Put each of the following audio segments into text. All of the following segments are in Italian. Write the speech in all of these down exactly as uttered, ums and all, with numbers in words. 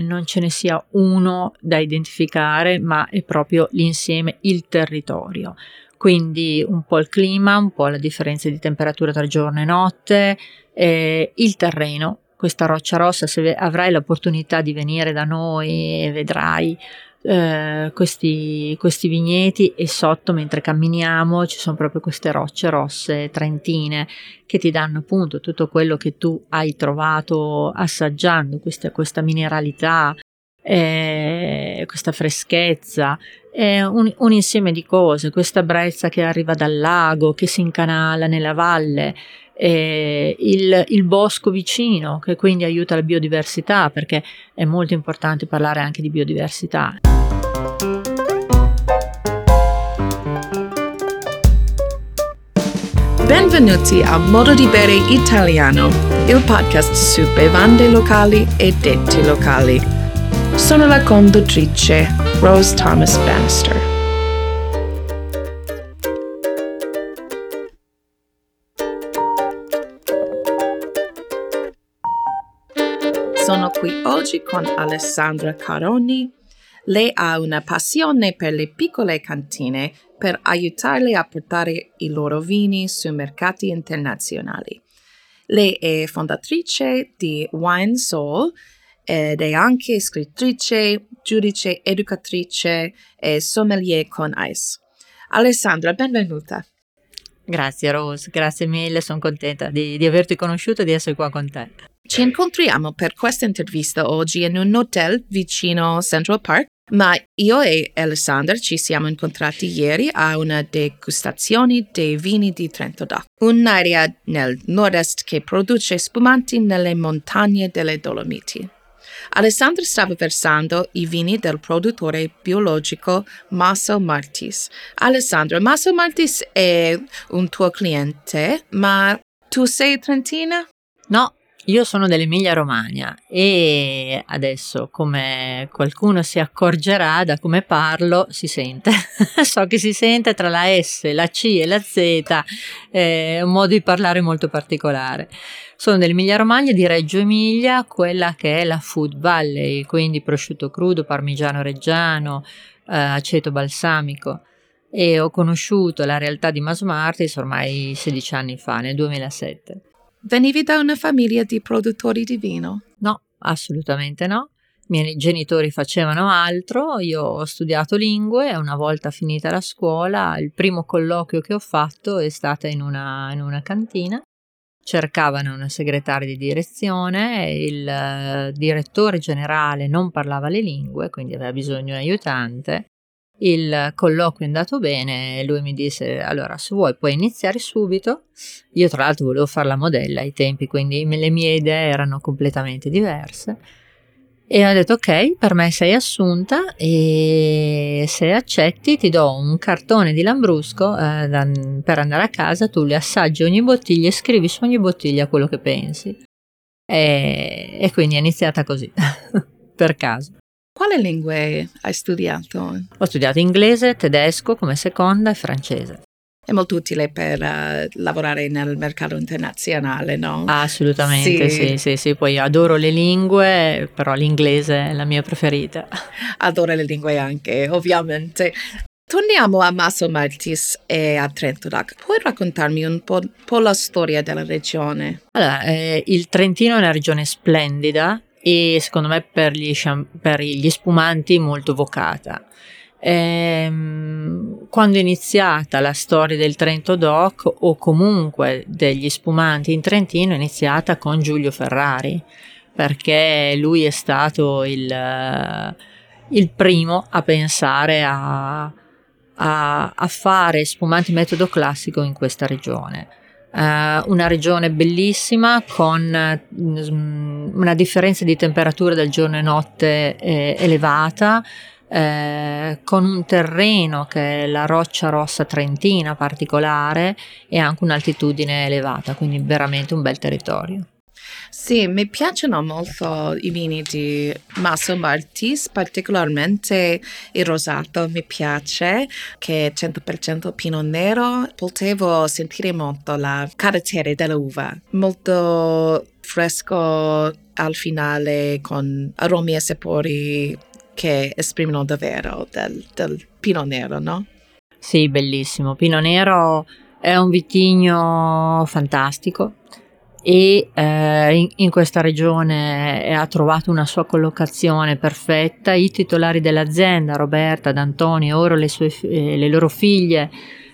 come non ce ne sia uno da identificare, ma è proprio l'insieme, il territorio. Quindi un po' il clima, un po' la differenza di temperatura tra giorno e notte, eh, il terreno, questa roccia rossa, se avrai l'opportunità di venire da noi e vedrai eh, questi, questi vigneti, e sotto mentre camminiamo ci sono proprio queste rocce rosse trentine che ti danno appunto tutto quello che tu hai trovato assaggiando, questa, questa mineralità, Eh, questa freschezza, eh, un, un insieme di cose, questa brezza che arriva dal lago, che si incanala nella valle, eh, il, il bosco vicino, che quindi aiuta la biodiversità, perché è molto importante parlare anche di biodiversità. Benvenuti a Modo di Bere Italiano, il podcast su bevande locali e detti locali. Sono la conduttrice Rose Thomas Bannister. Sono qui oggi con Alessandra Caroni. Lei ha una passione per le piccole cantine per aiutarle a portare i loro vini sui mercati internazionali. Lei è fondatrice di Wine Soul ed è anche scrittrice, giudice, educatrice e sommelier con I C E. Alessandra, benvenuta. Grazie Rose, grazie mille, sono contenta di, di averti conosciuta e di essere qua con te. Ci incontriamo per questa intervista oggi in un hotel vicino Central Park, ma io e Alessandra ci siamo incontrati ieri a una degustazione dei vini di Trento D O C, un'area nel nord-est che produce spumanti nelle montagne delle Dolomiti. Alessandra stava versando i vini del produttore biologico Maso Martis. Alessandra, Maso Martis è un tuo cliente, ma tu sei trentina? No, io sono dell'Emilia Romagna e adesso, come qualcuno si accorgerà da come parlo, si sente. So che si sente tra la S, la C e la Z, eh, un modo di parlare molto particolare. Sono dell'Emilia Romagna, di Reggio Emilia, quella che è la Food Valley, quindi prosciutto crudo, parmigiano reggiano, eh, aceto balsamico. E ho conosciuto la realtà di Maso Martis ormai sedici anni fa, nel duemilasette. Venivi da una famiglia di produttori di vino? No, assolutamente no. I miei genitori facevano altro, io ho studiato lingue e una volta finita la scuola il primo colloquio che ho fatto è stato in una, in una cantina. Cercavano una segretaria di direzione, il direttore generale non parlava le lingue, quindi aveva bisogno di un aiutante. Il colloquio è andato bene e lui mi disse: allora, se vuoi puoi iniziare subito. Io tra l'altro volevo fare la modella ai tempi, quindi le mie idee erano completamente diverse, e ho detto ok, per me sei assunta e se accetti ti do un cartone di Lambrusco eh, da, per andare a casa, tu li assaggi ogni bottiglia e scrivi su ogni bottiglia quello che pensi, e, e quindi è iniziata così per caso. Quale lingue hai studiato? Ho studiato inglese, tedesco come seconda e francese. È molto utile per uh, lavorare nel mercato internazionale, no? Assolutamente, sì. sì, sì, sì. Poi adoro le lingue, però l'inglese è la mia preferita. Adoro le lingue anche, ovviamente. Torniamo a Maso Martis e a Trento D O C. Puoi raccontarmi un po', po' la storia della regione? Allora, eh, il Trentino è una regione splendida, e secondo me per gli, per gli spumanti molto vocata. Ehm, quando è iniziata la storia del Trento D O C o comunque degli spumanti in Trentino, è iniziata con Giulio Ferrari, perché lui è stato il, il primo a pensare a, a, a fare spumanti metodo classico in questa regione. Uh, una regione bellissima con uh, una differenza di temperatura del giorno e notte eh, elevata, eh, con un terreno che è la roccia rossa trentina particolare e anche un'altitudine elevata, quindi veramente un bel territorio. Sì, mi piacciono molto i vini di Maso Martis, particolarmente il rosato mi piace, che è cento per cento Pinot Nero. Potevo sentire molto la carattere dell'uva, molto fresco al finale con aromi e sapori che esprimono davvero del, del Pinot Nero, no? Sì, bellissimo. Pinot Nero è un vitigno fantastico e eh, in, in questa regione ha trovato una sua collocazione perfetta. I titolari dell'azienda, Roberta D'Antoni e ora le, sue, eh, le loro figlie,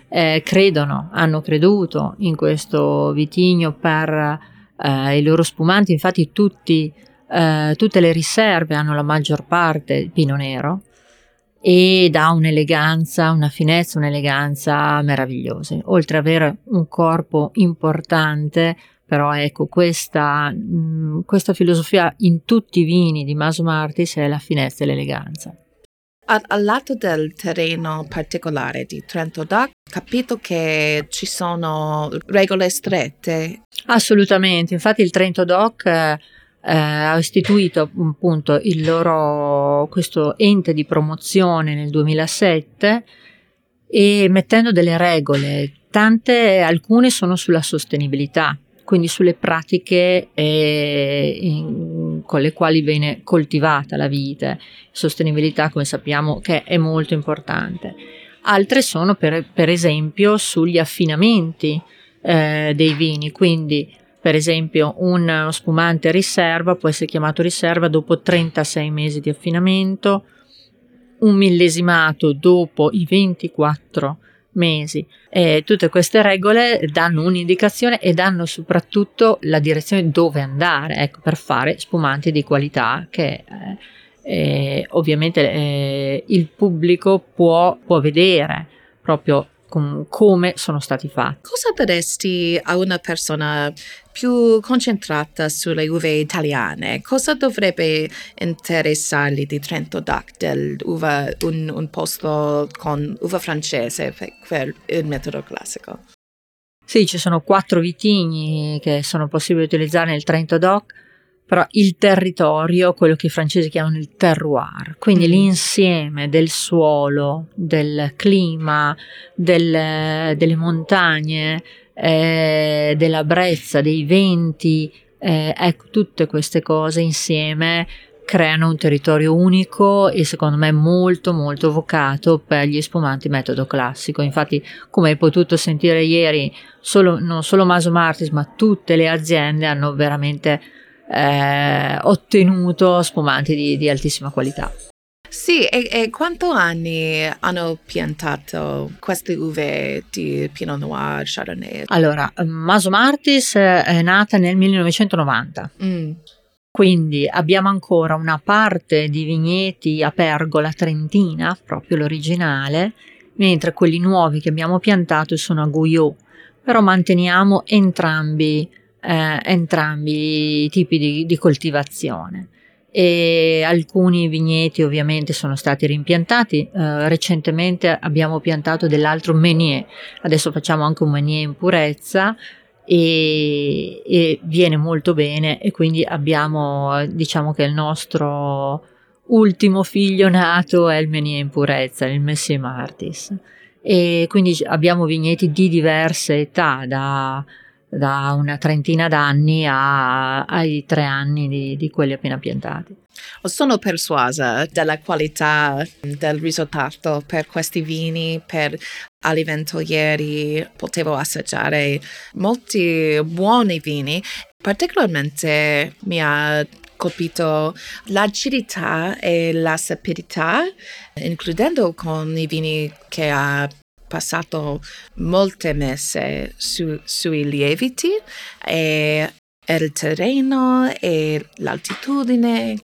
eh, credono, hanno creduto in questo vitigno per eh, i loro spumanti. Infatti tutti, eh, tutte le riserve hanno la maggior parte Pinot Nero ed ha un'eleganza, una finezza, un'eleganza meravigliose, oltre ad avere un corpo importante. Però ecco, questa, mh, questa filosofia in tutti i vini di Maso Martis è la finezza e l'eleganza. Al, al lato del terreno particolare di Trento D O C, capito che ci sono regole strette? Assolutamente, infatti il Trento D O C eh, ha istituito appunto il loro, questo ente di promozione nel duemilasette e mettendo delle regole, tante, alcune sono sulla sostenibilità, quindi sulle pratiche eh, in, con le quali viene coltivata la vite, sostenibilità come sappiamo che è molto importante. Altre sono per, per esempio sugli affinamenti eh, dei vini, quindi per esempio uno spumante riserva può essere chiamato riserva dopo trentasei mesi di affinamento, un millesimato dopo i ventiquattro mesi. Eh, tutte queste regole danno un'indicazione e danno soprattutto la direzione dove andare, ecco, per fare spumanti di qualità che eh, eh, ovviamente eh, il pubblico può, può vedere proprio com- come sono stati fatti. Cosa diresti a una persona più concentrata sulle uve italiane? Cosa dovrebbe interessargli di Trento D O C, dell'uva, un, un posto con uva francese per, per il metodo classico? Sì, ci sono quattro vitigni che sono possibili utilizzare nel Trento D O C, però il territorio, quello che i francesi chiamano il terroir, quindi mm. l'insieme del suolo, del clima, del, delle montagne, Eh, della brezza, dei venti, eh, ecco, tutte queste cose insieme creano un territorio unico e secondo me molto molto vocato per gli spumanti metodo classico. Infatti, come hai potuto sentire ieri, solo, non solo Maso Martis ma tutte le aziende hanno veramente eh, ottenuto spumanti di, di altissima qualità. Sì, e, e quanto anni hanno piantato queste uve di Pinot Noir, Chardonnay? Allora, Maso Martis è nata nel millenovecentonovanta, mm. quindi abbiamo ancora una parte di vigneti a pergola trentina, proprio l'originale, mentre quelli nuovi che abbiamo piantato sono a Guyot, però manteniamo entrambi, eh, entrambi i tipi di, di coltivazione. E alcuni vigneti ovviamente sono stati rimpiantati, eh, recentemente abbiamo piantato dell'altro Meunier, adesso facciamo anche un Meunier in purezza e, e viene molto bene e quindi abbiamo, diciamo che il nostro ultimo figlio nato è il Meunier in purezza, il Maso Martis, e quindi abbiamo vigneti di diverse età, da da una trentina d'anni a, ai tre anni di, di quelli appena piantati. Sono persuasa della qualità del risultato per questi vini, per Alivento ieri potevo assaggiare molti buoni vini, particolarmente mi ha colpito l'acidità e la sapidità, includendo con i vini che ha passato molte messe su, sui lieviti e il terreno e l'altitudine.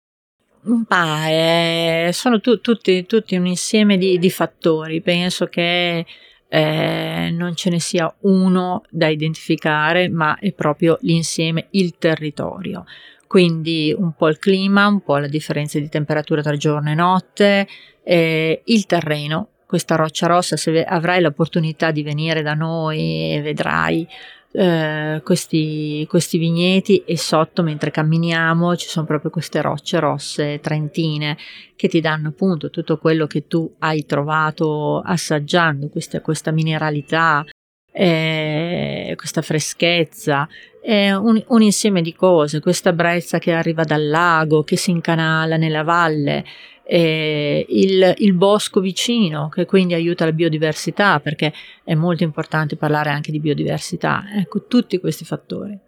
Ma eh, sono tu, tutti, tutti un insieme di, di fattori, penso che eh, non ce ne sia uno da identificare, ma è proprio l'insieme, il territorio. Quindi un po' il clima, un po' la differenza di temperatura tra giorno e notte, eh, il terreno. Questa roccia rossa, se avrai l'opportunità di venire da noi e vedrai eh, questi, questi vigneti, e sotto mentre camminiamo ci sono proprio queste rocce rosse trentine che ti danno appunto tutto quello che tu hai trovato assaggiando, questa, questa mineralità, eh, questa freschezza, eh, un, un insieme di cose, questa brezza che arriva dal lago, che si incanala nella valle, eh, il, il bosco vicino, che quindi aiuta la biodiversità, perché è molto importante parlare anche di biodiversità. Ecco, tutti questi fattori.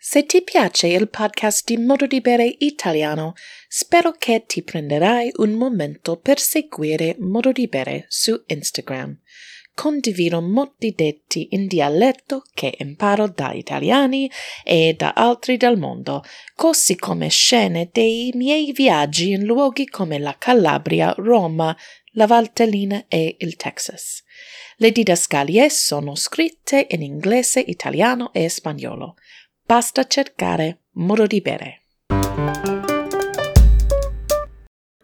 Se ti piace il podcast di Modo di Bere Italiano, spero che ti prenderai un momento per seguire Modo di Bere su Instagram. Condivido molti detti in dialetto che imparo da italiani e da altri del mondo, così come scene dei miei viaggi in luoghi come la Calabria, Roma, la Valtellina e il Texas. Le didascalie sono scritte in inglese, italiano e spagnolo. Basta cercare Modo di Bere.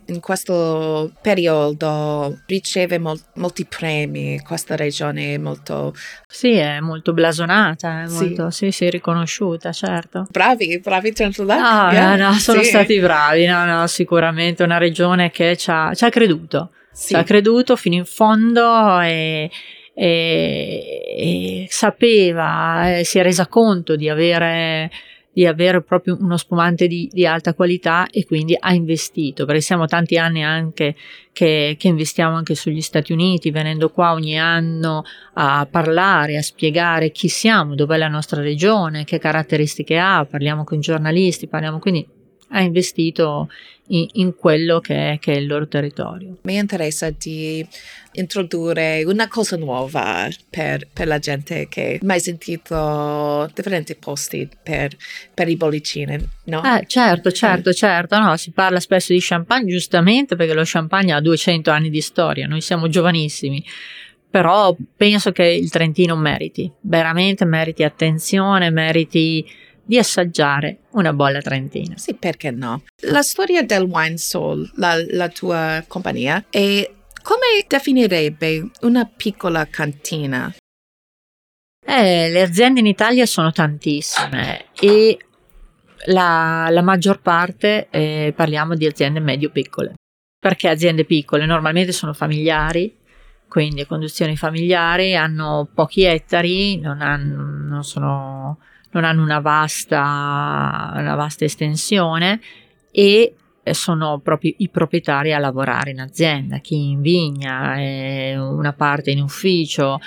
In questo periodo riceve mol- molti premi, questa regione è molto... Sì, è molto blasonata, è sì. molto sì, sì, riconosciuta, certo. Bravi, bravi Trento D O C. No, yeah. no, no, sono sì. stati bravi, no, no, sicuramente una regione che ci ha, ci ha creduto, sì. ci ha creduto fino in fondo e... E, e sapeva, eh, si è resa conto di avere, di avere proprio uno spumante di, di alta qualità, e quindi ha investito, perché siamo tanti anni anche che, che investiamo anche sugli Stati Uniti, venendo qua ogni anno a parlare, a spiegare chi siamo, dov'è la nostra regione, che caratteristiche ha, parliamo con giornalisti, parliamo, quindi ha investito in, in quello che è, che è il loro territorio. Mi interessa di introdurre una cosa nuova per, per la gente che mai sentito differenti posti per, per i bollicini, no? Eh, certo, certo, eh. certo, no? Si parla spesso di champagne, giustamente, perché lo champagne ha duecento anni di storia, noi siamo giovanissimi. Però penso che il Trentino meriti, veramente meriti attenzione, meriti di assaggiare una bolla trentina. Sì, perché no? La storia del Wine Soul, la, la tua compagnia, è come definirebbe una piccola cantina? Eh, le aziende in Italia sono tantissime e la, la maggior parte eh, parliamo di aziende medio-piccole, perché aziende piccole normalmente sono familiari, quindi conduzioni familiari, hanno pochi ettari, non, hanno, non sono... non hanno una vasta, una vasta estensione, e sono proprio i proprietari a lavorare in azienda, chi in vigna, eh, una parte in ufficio,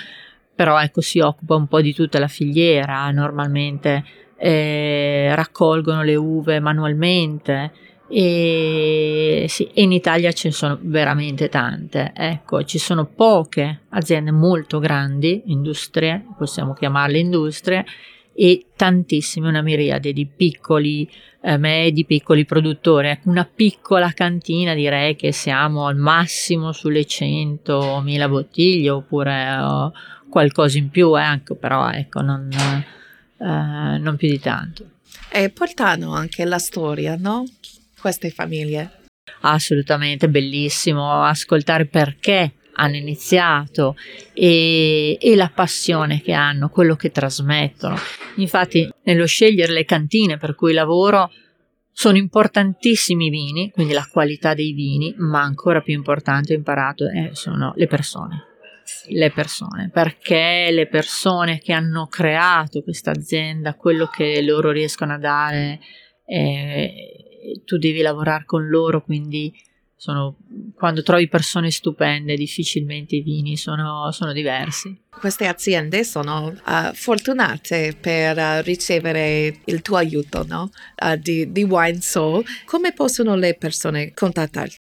però ecco, si occupa un po' di tutta la filiera, normalmente eh, raccolgono le uve manualmente, e sì, in Italia ce ne sono veramente tante, ecco, ci sono poche aziende molto grandi, industrie, possiamo chiamarle industrie, e tantissime, una miriade di piccoli eh, medi, piccoli produttori. Una piccola cantina, direi che siamo al massimo sulle centomila bottiglie, oppure oh, qualcosa in più, eh, anche, però ecco, non, eh, non più di tanto. E portano anche la storia, no? Queste famiglie. Assolutamente, bellissimo ascoltare perché hanno iniziato e, e la passione che hanno, quello che trasmettono. Infatti, nello scegliere le cantine per cui lavoro, sono importantissimi i vini, quindi la qualità dei vini, ma ancora più importante, ho imparato, eh, sono le persone. Le persone, perché le persone che hanno creato questa azienda, quello che loro riescono a dare, eh, tu devi lavorare con loro, quindi... Sono, quando trovi persone stupende, difficilmente i vini sono, sono diversi. Queste aziende sono uh, fortunate per uh, ricevere il tuo aiuto, no? uh, di, di Wine Soul. Come possono le persone contattarti?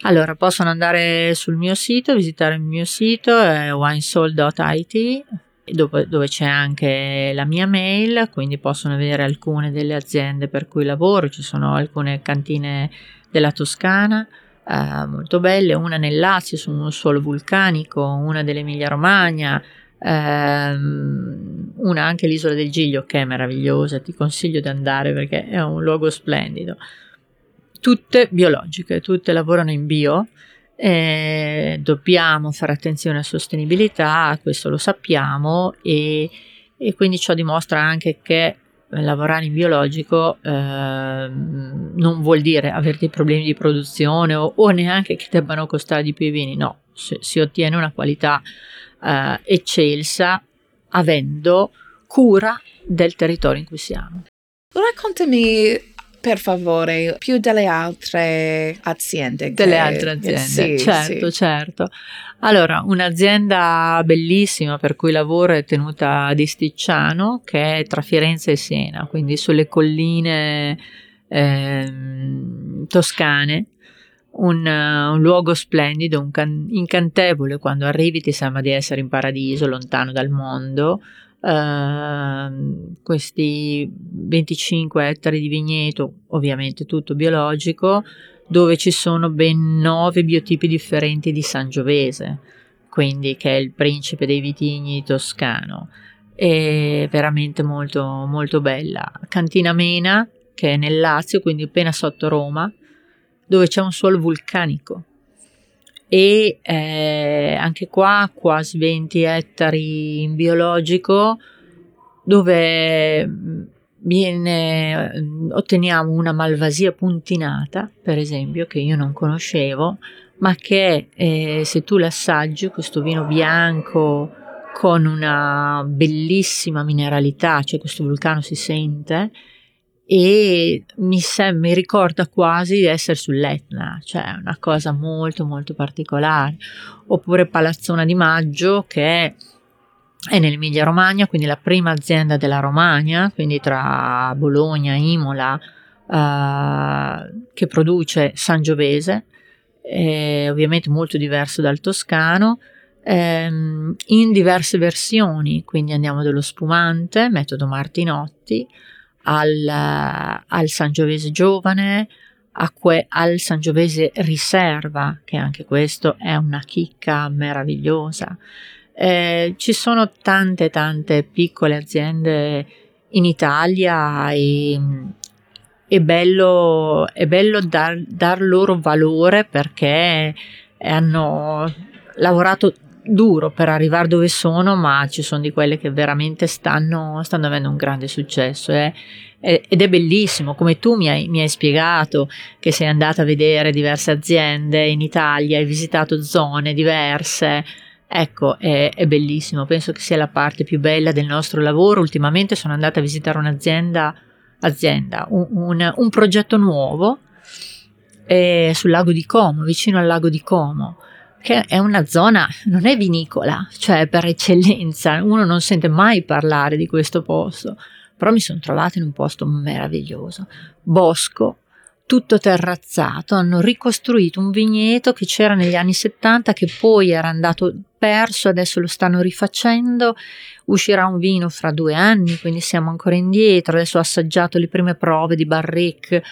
Allora, possono andare sul mio sito, visitare il mio sito, eh, wine soul dot I T, dove, dove c'è anche la mia mail, quindi possono vedere alcune delle aziende per cui lavoro. Ci sono alcune cantine della Toscana, eh, molto belle, una nel Lazio su un suolo vulcanico, una dell'Emilia Romagna, ehm, una anche l'isola del Giglio, che è meravigliosa, ti consiglio di andare perché è un luogo splendido. Tutte biologiche, tutte lavorano in bio, eh, dobbiamo fare attenzione alla sostenibilità, questo lo sappiamo, e, e quindi ciò dimostra anche che lavorare in biologico eh, non vuol dire avere dei problemi di produzione o, o neanche che debbano costare di più i vini, no, si, si ottiene una qualità eh, eccelsa avendo cura del territorio in cui siamo. Raccontami per favore più delle altre aziende. Delle che... altre aziende, sì, certo, sì. certo. Allora, un'azienda bellissima per cui lavoro è Tenuta Disticciano, che è tra Firenze e Siena, quindi sulle colline eh, toscane. Un, un luogo splendido, un can- incantevole, quando arrivi ti sembra di essere in paradiso, lontano dal mondo. Uh, questi venticinque ettari di vigneto, ovviamente tutto biologico, dove ci sono ben nove biotipi differenti di Sangiovese, quindi che è il principe dei vitigni toscano. È veramente molto molto bella. Cantina Mena, che è nel Lazio, quindi appena sotto Roma, dove c'è un suolo vulcanico, e eh, anche qua quasi venti ettari in biologico, dove viene, otteniamo una Malvasia Puntinata, per esempio, che io non conoscevo, ma che eh, se tu l'assaggi, questo vino bianco con una bellissima mineralità, cioè questo vulcano si sente, e mi, sem- mi ricorda quasi di essere sull'Etna, cioè una cosa molto molto particolare. Oppure Palazzona di Maggio, che è, è nell'Emilia Romagna, quindi la prima azienda della Romagna, quindi tra Bologna, Imola, eh, che produce Sangiovese, eh, ovviamente molto diverso dal toscano, ehm, in diverse versioni, quindi andiamo dallo Spumante, metodo Martinotti, Al, al Sangiovese giovane, a que, al Sangiovese riserva, che anche questo è una chicca meravigliosa. Eh, ci sono tante tante piccole aziende in Italia e è bello, è bello dar, dar loro valore, perché hanno lavorato duro per arrivare dove sono, ma ci sono di quelle che veramente stanno, stanno avendo un grande successo, eh? Ed è bellissimo, come tu mi hai, mi hai spiegato, che sei andata a vedere diverse aziende in Italia, hai visitato zone diverse, ecco, è, è bellissimo, penso che sia la parte più bella del nostro lavoro. Ultimamente sono andata a visitare un'azienda, azienda, un, un, un progetto nuovo eh, sul lago di Como, vicino al lago di Como, che è una zona, non è vinicola, cioè per eccellenza, uno non sente mai parlare di questo posto, però mi sono trovata in un posto meraviglioso, bosco, tutto terrazzato, hanno ricostruito un vigneto che c'era negli anni settanta, che poi era andato perso, adesso lo stanno rifacendo, uscirà un vino fra due anni, quindi siamo ancora indietro, adesso ho assaggiato le prime prove di Barrique.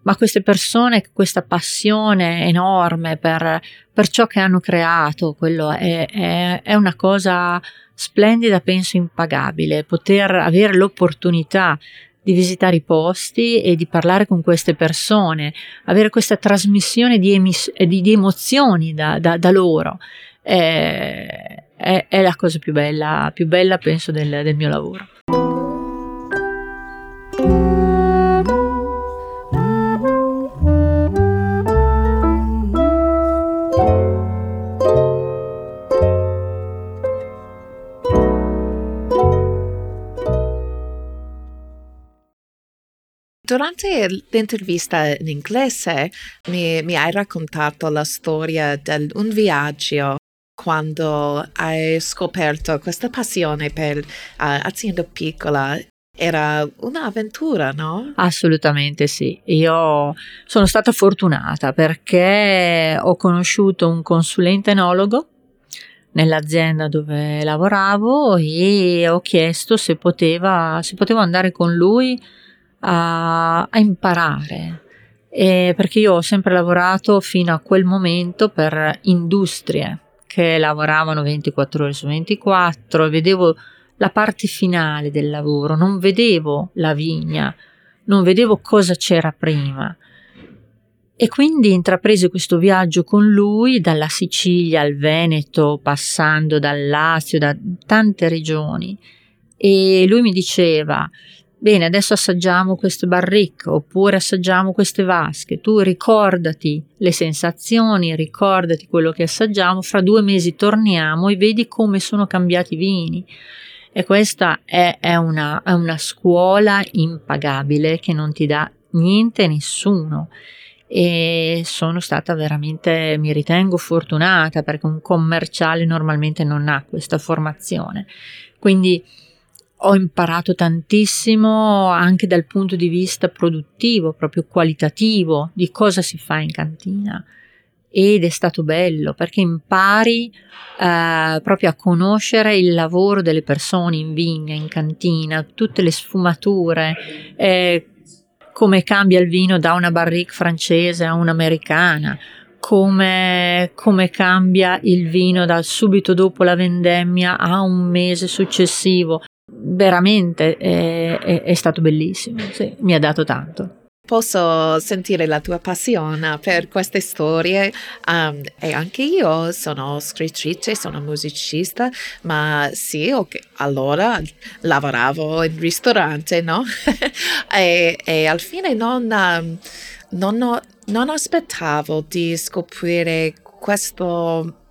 Ma queste persone, questa passione enorme per, per ciò che hanno creato, quello è, è, è una cosa splendida, penso impagabile, poter avere l'opportunità di visitare i posti e di parlare con queste persone, avere questa trasmissione di, emis- di, di emozioni da, da, da loro, è, è, è la cosa più bella, più bella penso del, del mio lavoro. Durante l'intervista in inglese mi, mi hai raccontato la storia di un viaggio quando hai scoperto questa passione per uh, azienda piccola. Era un'avventura, no? Assolutamente sì. Io sono stata fortunata perché ho conosciuto un consulente enologo nell'azienda dove lavoravo e ho chiesto se poteva, se potevo andare con lui A, a imparare, eh, perché io ho sempre lavorato fino a quel momento per industrie che lavoravano ventiquattro ore su ventiquattro e vedevo la parte finale del lavoro, non vedevo la vigna, non vedevo cosa c'era prima, e quindi intraprese questo viaggio con lui dalla Sicilia al Veneto, passando dal Lazio, da tante regioni, e lui mi diceva bene, adesso assaggiamo queste barricche oppure assaggiamo queste vasche. Tu ricordati le sensazioni, ricordati quello che assaggiamo, fra due mesi torniamo e vedi come sono cambiati i vini. E questa è, è, una, è una scuola impagabile che non ti dà niente e nessuno. E sono stata veramente, mi ritengo fortunata, perché un commerciale normalmente non ha questa formazione. Quindi ho imparato tantissimo anche dal punto di vista produttivo, proprio qualitativo, di cosa si fa in cantina, ed è stato bello perché impari eh, proprio a conoscere il lavoro delle persone in vigna, in cantina, tutte le sfumature, eh, come cambia il vino da una barrique francese a un'americana, Come, come cambia il vino da subito dopo la vendemmia a un mese successivo. Veramente è, è, è stato bellissimo, sì, mi ha dato tanto. Posso sentire la tua passione per queste storie, um, e anche io sono scrittrice, sono musicista, ma sì, okay, allora lavoravo in ristorante, no? e, e al fine non... Um, Non, ho, non aspettavo di scoprire questo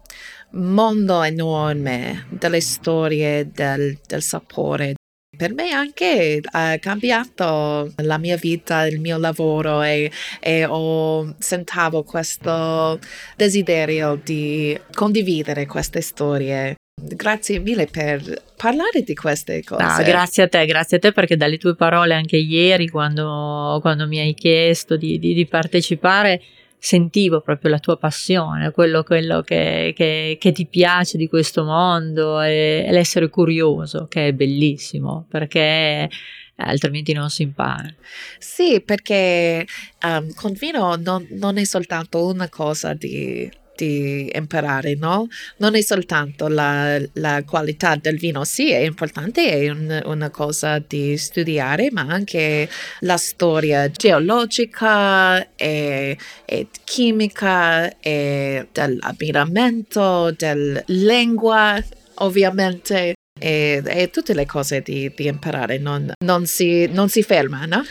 mondo enorme delle storie, del, del sapore. Per me anche ha cambiato la mia vita, il mio lavoro, e, e ho, sentavo questo desiderio di condividere queste storie. Grazie mille per parlare di queste cose. No, grazie a te, grazie a te, perché dalle tue parole anche ieri quando, quando mi hai chiesto di, di, di partecipare sentivo proprio la tua passione, quello, quello che, che, che ti piace di questo mondo, e l'essere curioso, che è bellissimo, perché altrimenti non si impara. Sì, perché um, con vino non, non è soltanto una cosa di... di imparare, no? Non è soltanto la, la qualità del vino, sì, è importante, è un, una cosa di studiare, ma anche la storia geologica e, e chimica e dell'abbinamento, della lingua, ovviamente, e, e tutte le cose di, di imparare, non, non, si, non si ferma, no?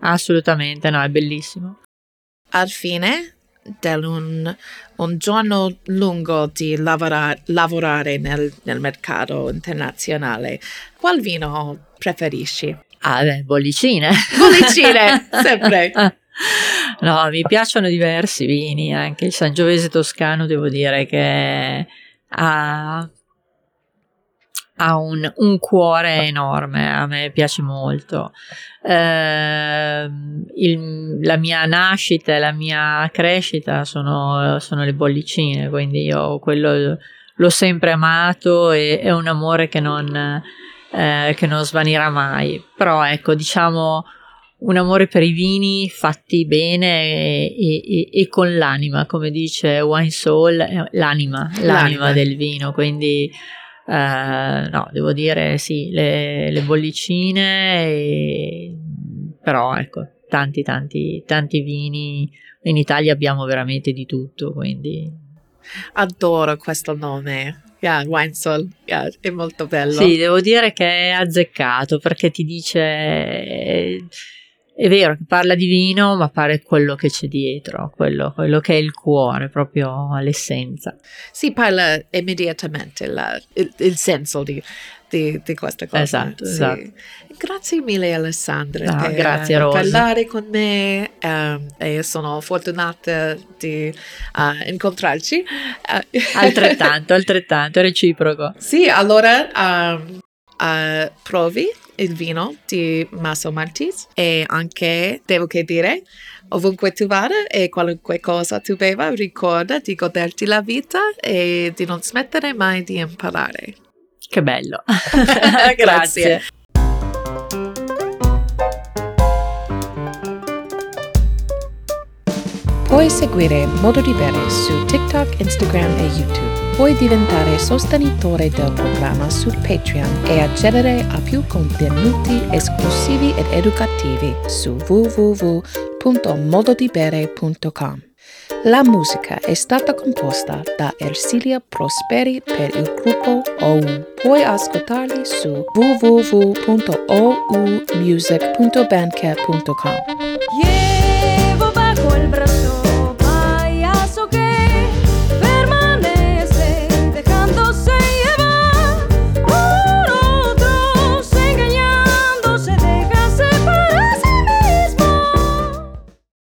Assolutamente, no, è bellissimo. Al fine del un, un giorno lungo di lavora, lavorare nel, nel mercato internazionale, qual vino preferisci? Ah beh, bollicine. Bollicine, sempre. No, mi piacciono diversi vini, anche il Sangiovese toscano devo dire che ha, ha un, un cuore enorme, a me piace molto. Eh, il, la mia nascita e la mia crescita sono, sono le bollicine, quindi io quello l'ho sempre amato, e è un amore che non, eh, che non svanirà mai. Però ecco, diciamo un amore per i vini fatti bene e, e, e con l'anima, come dice Wine Soul, l'anima, l'anima, l'anima del vino, quindi Uh, no, devo dire sì, le, le bollicine, e, però ecco, tanti tanti tanti vini, in Italia abbiamo veramente di tutto, quindi adoro questo nome. Yeah, Wine Soul, yeah, è molto bello. Sì, devo dire che è azzeccato, perché ti dice, è, è vero che parla di vino, ma pare quello che c'è dietro, quello, quello che è il cuore, proprio l'essenza. Si parla immediatamente la, il, il senso di, di, di questa cosa. Esatto, sì. Esatto. Grazie mille Alessandra, no, per, grazie, per parlare con me, eh, e sono fortunata di uh, incontrarci. Altrettanto, altrettanto, reciproco. Sì, allora um, uh, provi il vino di Maso Martis, e anche devo che dire, ovunque tu vada e qualunque cosa tu beva, ricorda di goderti la vita e di non smettere mai di imparare. Che bello. Grazie. Grazie. Puoi seguire Modo di Bere su TikTok, Instagram e YouTube. Puoi diventare sostenitore del programma su Patreon e accedere a più contenuti esclusivi ed educativi su w w w punto modo di bere punto com. La musica è stata composta da Ersilia Prosperi per il gruppo O U. Puoi ascoltarli su w w w punto o u music punto bandcamp punto com.